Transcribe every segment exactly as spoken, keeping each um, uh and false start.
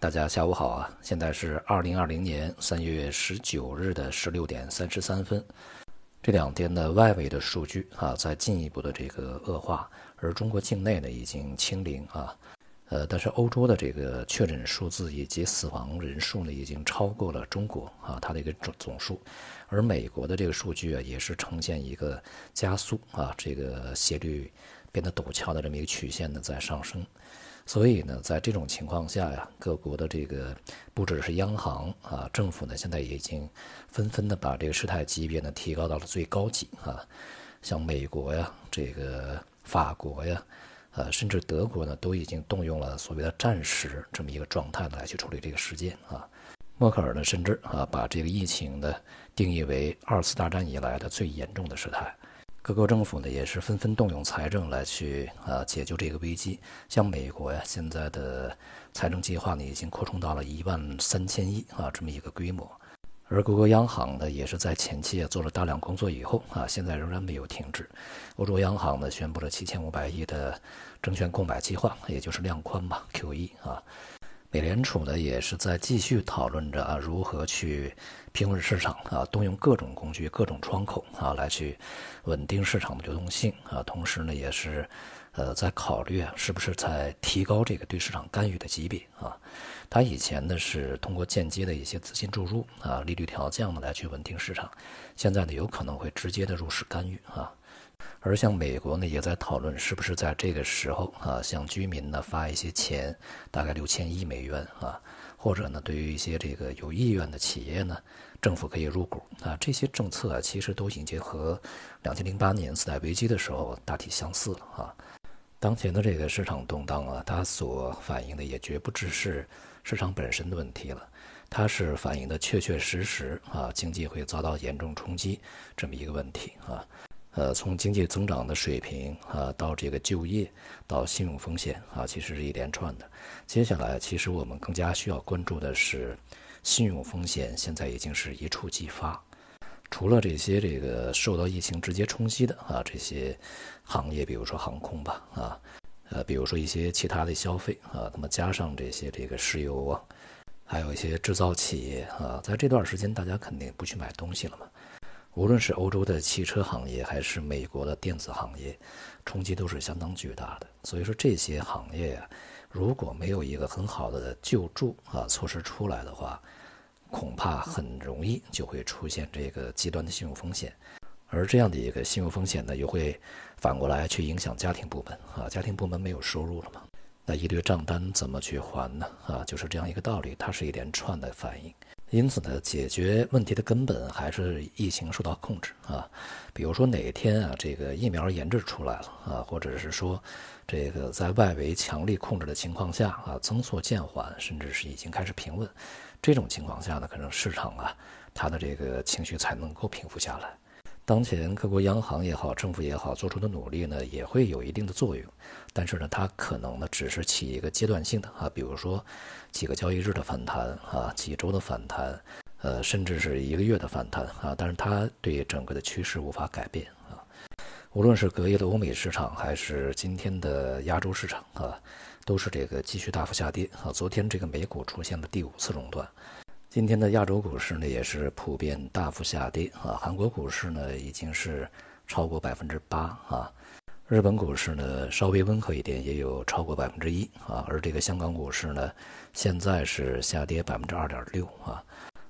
大家下午好啊！现在是二零二零年三月十九日的十六点三十三分。这两天的外围的数据啊，在进一步的这个恶化，而中国境内呢已经清零啊。呃，但是欧洲的这个确诊数字以及死亡人数呢，已经超过了中国啊它的一个总总数，而美国的这个数据啊，也是呈现一个加速啊，这个斜率变得陡峭的这么一个曲线呢在上升。所以呢，在这种情况下呀，各国的这个不只是央行啊，政府呢现在也已经纷纷的把这个事态级别呢提高到了最高级啊，像美国呀、这个法国呀、呃、啊，甚至德国呢，都已经动用了所谓的战时这么一个状态来去处理这个事件啊。默克尔呢，甚至啊把这个疫情呢定义为二次大战以来的最严重的事态。各国政府呢也是纷纷动用财政来去啊解救这个危机，像美国呀现在的财政计划呢已经扩充到了一万三千亿啊这么一个规模，而各国央行呢也是在前期也做了大量工作以后啊，现在仍然没有停止。欧洲央行呢宣布了七千五百亿的证券购买计划，也就是量宽吧 Q E 啊。美联储呢也是在继续讨论着啊如何去平稳市场啊，动用各种工具、各种窗口啊来去稳定市场的流动性啊，同时呢也是呃在考虑啊是不是在提高这个对市场干预的级别啊。它以前呢是通过间接的一些资金注入啊、利率调降呢来去稳定市场，现在呢有可能会直接的入市干预啊。而像美国呢，也在讨论是不是在这个时候啊，向居民呢发一些钱，大概六千亿美元啊，或者呢，对于一些这个有意愿的企业呢，政府可以入股啊。这些政策啊，其实都已经和两千零八年次贷危机的时候大体相似了啊。当前的这个市场动荡啊，它所反映的也绝不只是市场本身的问题了，它是反映的确确实实啊，经济会遭到严重冲击这么一个问题啊。呃，从经济增长的水平啊，到这个就业，到信用风险啊，其实是一连串的。接下来，其实我们更加需要关注的是，信用风险现在已经是一触即发。除了这些这个受到疫情直接冲击的啊这些行业，比如说航空吧啊，呃，比如说一些其他的消费啊，那么加上这些这个石油啊，还有一些制造企业啊，在这段时间大家肯定不去买东西了嘛。无论是欧洲的汽车行业还是美国的电子行业，冲击都是相当巨大的。所以说这些行业啊，如果没有一个很好的救助啊措施出来的话，恐怕很容易就会出现这个极端的信用风险。而这样的一个信用风险呢，又会反过来去影响家庭部门啊，家庭部门没有收入了嘛，那一堆账单怎么去还呢？啊，就是这样一个道理，它是一连串的反应。因此呢，解决问题的根本还是疫情受到控制啊。比如说哪天啊，这个疫苗研制出来了啊，或者是说，这个在外围强力控制的情况下啊，增速渐缓，甚至是已经开始平稳，这种情况下呢，可能市场啊，它的这个情绪才能够平复下来。当前各国央行也好，政府也好，做出的努力呢，也会有一定的作用，但是呢，它可能呢，只是起一个阶段性的啊，比如说几个交易日的反弹啊，几周的反弹，呃，甚至是一个月的反弹啊，但是它对整个的趋势无法改变啊。无论是隔夜的欧美市场，还是今天的亚洲市场啊，都是这个继续大幅下跌啊。昨天这个美股出现了第五次熔断。今天的亚洲股市呢也是普遍大幅下跌啊，韩国股市呢已经是超过百分之八啊，日本股市呢稍微温和一点，也有超过百分之一啊，而这个香港股市呢现在是下跌百分之二点六啊。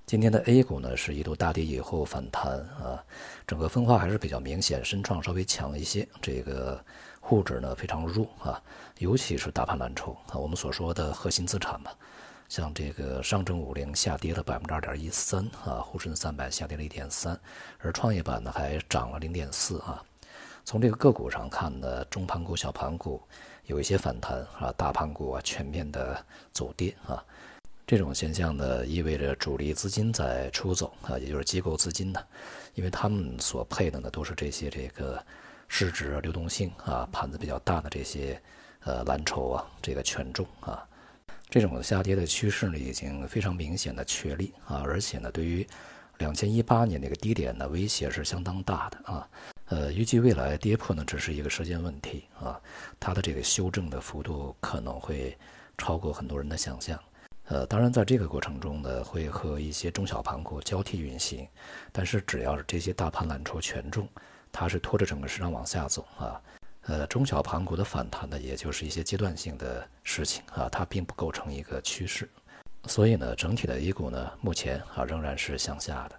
今天的 A 股呢是一度大跌以后反弹啊，整个分化还是比较明显，深创稍微强一些，这个沪指呢非常弱啊，尤其是大盘蓝筹啊，我们所说的核心资产吧。像这个上证五零下跌了百分之二点一三啊，沪深三百下跌了一点三，而创业板呢还涨了零点四啊。从这个个股上看呢，中盘股、小盘股有一些反弹啊，大盘股啊全面的走跌啊。这种现象呢，意味着主力资金在出走啊，也就是机构资金呢，因为他们所配的呢都是这些这个市值流动性啊盘子比较大的这些呃蓝筹啊这个权重啊。这种下跌的趋势呢，已经非常明显的确立啊，而且呢，对于两千一八年那个低点呢，威胁是相当大的啊。呃，预计未来跌破呢，只是一个时间问题啊，它的这个修正的幅度可能会超过很多人的想象。呃，当然在这个过程中呢，会和一些中小盘股交替运行，但是只要是这些大盘蓝筹权重，它是拖着整个市场往下走啊。呃，中小盘股的反弹呢，也就是一些阶段性的事情啊，它并不构成一个趋势。所以呢，整体的 A 股呢，目前啊仍然是向下的，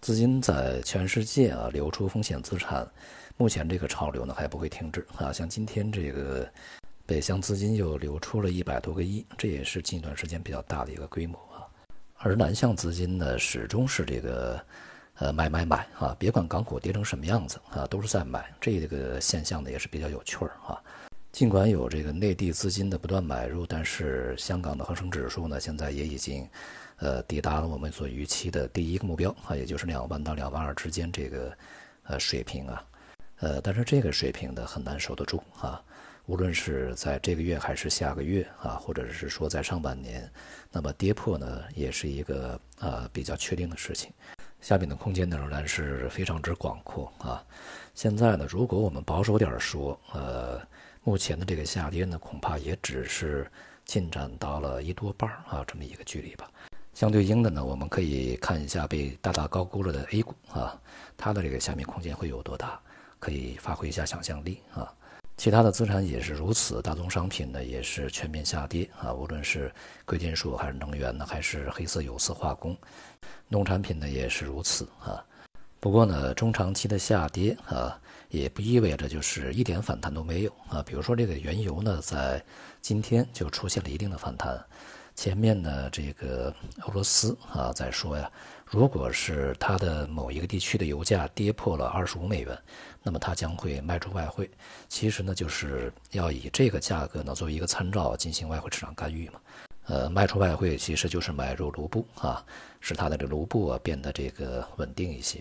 资金在全世界啊流出风险资产，目前这个潮流呢还不会停止啊。像今天这个北向资金又流出了一百多个亿，这也是近一段时间比较大的一个规模啊。而南向资金呢，始终是这个。呃，买买买啊！别管港股跌成什么样子啊，都是在买。这个现象呢也是比较有趣儿啊。尽管有这个内地资金的不断买入，但是香港的恒生指数呢，现在也已经，呃，抵达了我们所预期的第一个目标啊，也就是两万到两万二之间这个，呃，水平啊。呃，但是这个水平呢很难守得住啊。无论是在这个月还是下个月啊，或者是说在上半年，那么跌破呢也是一个啊比较确定的事情。下面的空间呢仍然是非常之广阔啊！现在呢，如果我们保守点说，呃，目前的这个下跌呢，恐怕也只是进展到了一多半啊这么一个距离吧。相对应的呢，我们可以看一下被大大高估了的 A 股啊，它的这个下面空间会有多大，可以发挥一下想象力啊。其他的资产也是如此，大宗商品呢也是全面下跌啊，无论是贵金属还是能源呢，还是黑色有色化工。农产品呢也是如此啊，不过呢，中长期的下跌啊，也不意味着就是一点反弹都没有啊。比如说这个原油呢，在今天就出现了一定的反弹。前面呢，这个俄罗斯啊在说呀，如果是它的某一个地区的油价跌破了二十五美元，那么它将会卖出外汇。其实呢，就是要以这个价格呢作为一个参照进行外汇市场干预嘛。呃，卖出外汇其实就是买入卢布啊，使它的这卢布啊变得这个稳定一些。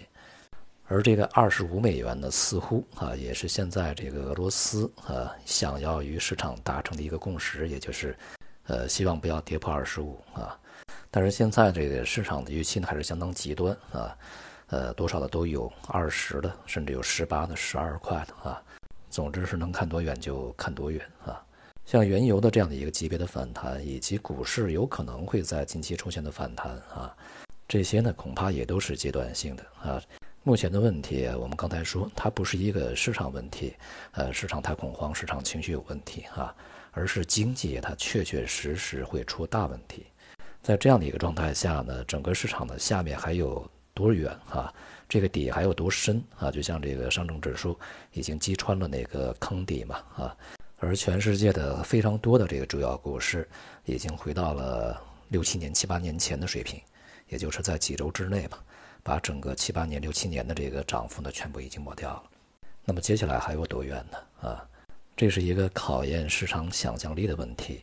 而这个二十五美元呢，似乎啊也是现在这个俄罗斯啊想要与市场达成的一个共识，也就是，呃，希望不要跌破二十五啊。但是现在这个市场的预期呢还是相当极端啊，呃，多少的都有二十的，甚至有十八的、十二块的啊。总之是能看多远就看多远啊。像原油的这样的一个级别的反弹，以及股市有可能会在近期出现的反弹啊，这些呢恐怕也都是阶段性的啊。目前的问题，我们刚才说它不是一个市场问题，呃，市场太恐慌，市场情绪有问题啊，而是经济它确确实实会出大问题。在这样的一个状态下呢，整个市场的下面还有多远啊？这个底还有多深啊？就像这个上证指数已经击穿了那个坑底嘛啊。而全世界的非常多的这个主要股市已经回到了六七年、七八年前的水平，也就是在几周之内吧，把整个七八年、六七年的这个涨幅呢全部已经抹掉了。那么接下来还有多远呢？啊，这是一个考验市场想象力的问题。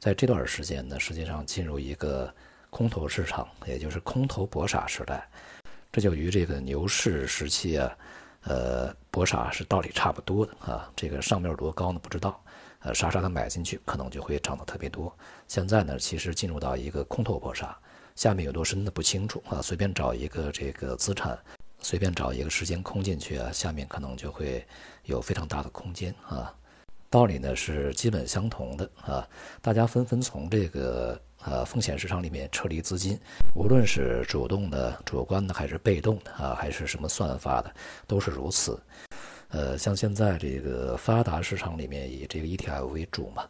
在这段时间呢，实际上进入一个空头市场，也就是空头搏傻时代，这就与这个牛市时期啊。呃，博傻是道理差不多的啊。这个上面有多高呢？不知道，呃，傻傻的买进去，可能就会涨得特别多。现在呢，其实进入到一个空头博傻，下面有多深的不清楚啊，随便找一个这个资产，随便找一个时间空进去啊，下面可能就会有非常大的空间啊。道理呢是基本相同的啊，大家纷纷从这个。呃、啊，风险市场里面撤离资金，无论是主动的、主观的，还是被动的啊，还是什么算法的，都是如此。呃，像现在这个发达市场里面以这个 E T F 为主嘛，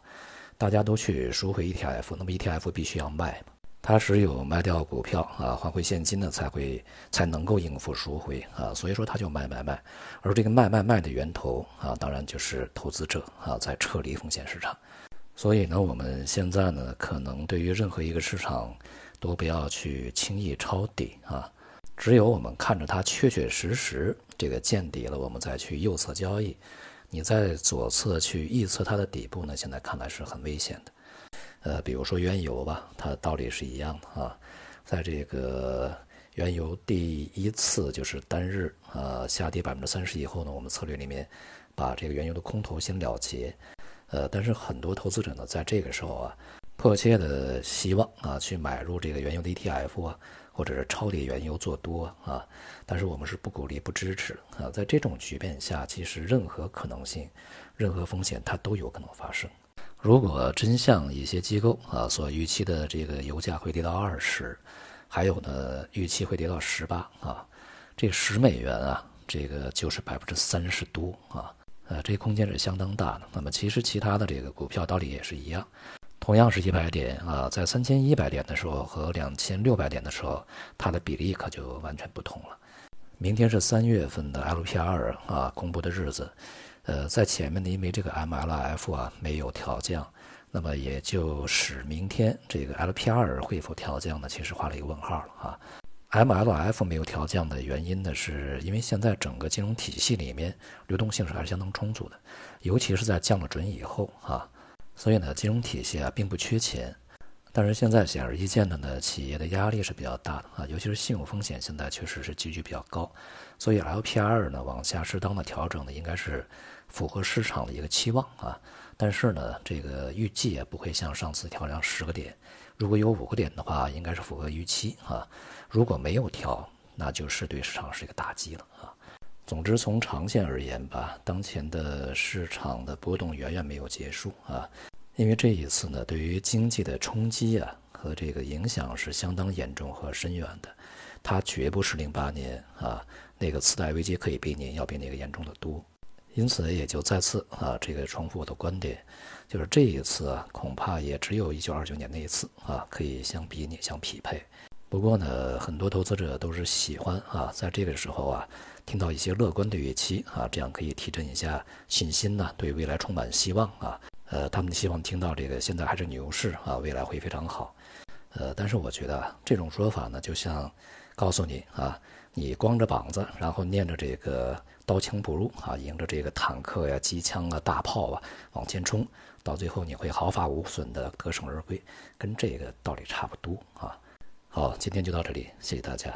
大家都去赎回 E T F， 那么 E T F 必须要卖嘛，它只有卖掉股票啊，换回现金呢，才会才能够应付赎回啊，所以说它就卖卖卖，而这个卖卖卖的源头啊，当然就是投资者啊在撤离风险市场。所以呢，我们现在呢，可能对于任何一个市场，都不要去轻易抄底啊。只有我们看着它确确实实这个见底了，我们再去右侧交易。你在左侧去臆测它的底部呢，现在看来是很危险的。呃，比如说原油吧，它的道理是一样的啊。在这个原油第一次就是单日啊下跌百分之三十以后呢，我们策略里面把这个原油的空头先了结。呃，但是很多投资者呢，在这个时候啊，迫切的希望啊，去买入这个原油的 E T F 啊，或者是抄底原油做多啊，但是我们是不鼓励、不支持啊。在这种局面下，其实任何可能性、任何风险，它都有可能发生。如果真像一些机构啊所预期的，这个油价会跌到二十，还有呢预期会跌到十八啊，这十美元啊，这个就是百分之三十多啊，呃，这空间是相当大的。那么其实其他的这个股票道理也是一样，同样是一百点啊，在三千一百点的时候和两千六百点的时候，它的比例可就完全不同了。明天是三月份的 L P R 啊公布的日子。呃，在前面呢，因为这个 M L F 啊没有调降，那么也就使明天这个 L P R 会否调降呢，其实画了一个问号了啊。M L F 没有调降的原因呢，是因为现在整个金融体系里面流动性是还是相当充足的，尤其是在降了准以后啊，所以呢，金融体系啊并不缺钱，但是现在显而易见的呢，企业的压力是比较大的啊，尤其是信用风险现在确实是急剧比较高，所以 L P R 呢往下适当的调整呢，应该是符合市场的一个期望啊，但是呢，这个预计也不会像上次调降十个点，如果有五个点的话，应该是符合预期啊。如果没有调，那就是对市场是一个打击了啊。总之，从长线而言吧，当前的市场的波动远远没有结束啊，因为这一次呢，对于经济的冲击啊和这个影响是相当严重和深远的，它绝不是零八年啊那个次贷危机可以避免，要比那个严重的多。因此也就再次啊，这个重复我的观点，就是这一次啊，恐怕也只有一九二九年那一次啊，可以相比拟、相匹配。不过呢，很多投资者都是喜欢啊，在这个时候啊，听到一些乐观的预期啊，这样可以提振一下信心呢、啊，对未来充满希望啊。呃，他们希望听到这个现在还是牛市啊，未来会非常好。呃，但是我觉得、啊、这种说法呢，就像告诉你啊，你光着膀子，然后念着这个。刀枪不入啊，迎着这个坦克呀、机枪啊、大炮啊往前冲，到最后你会毫发无损的得胜而归，跟这个道理差不多啊。好，今天就到这里，谢谢大家。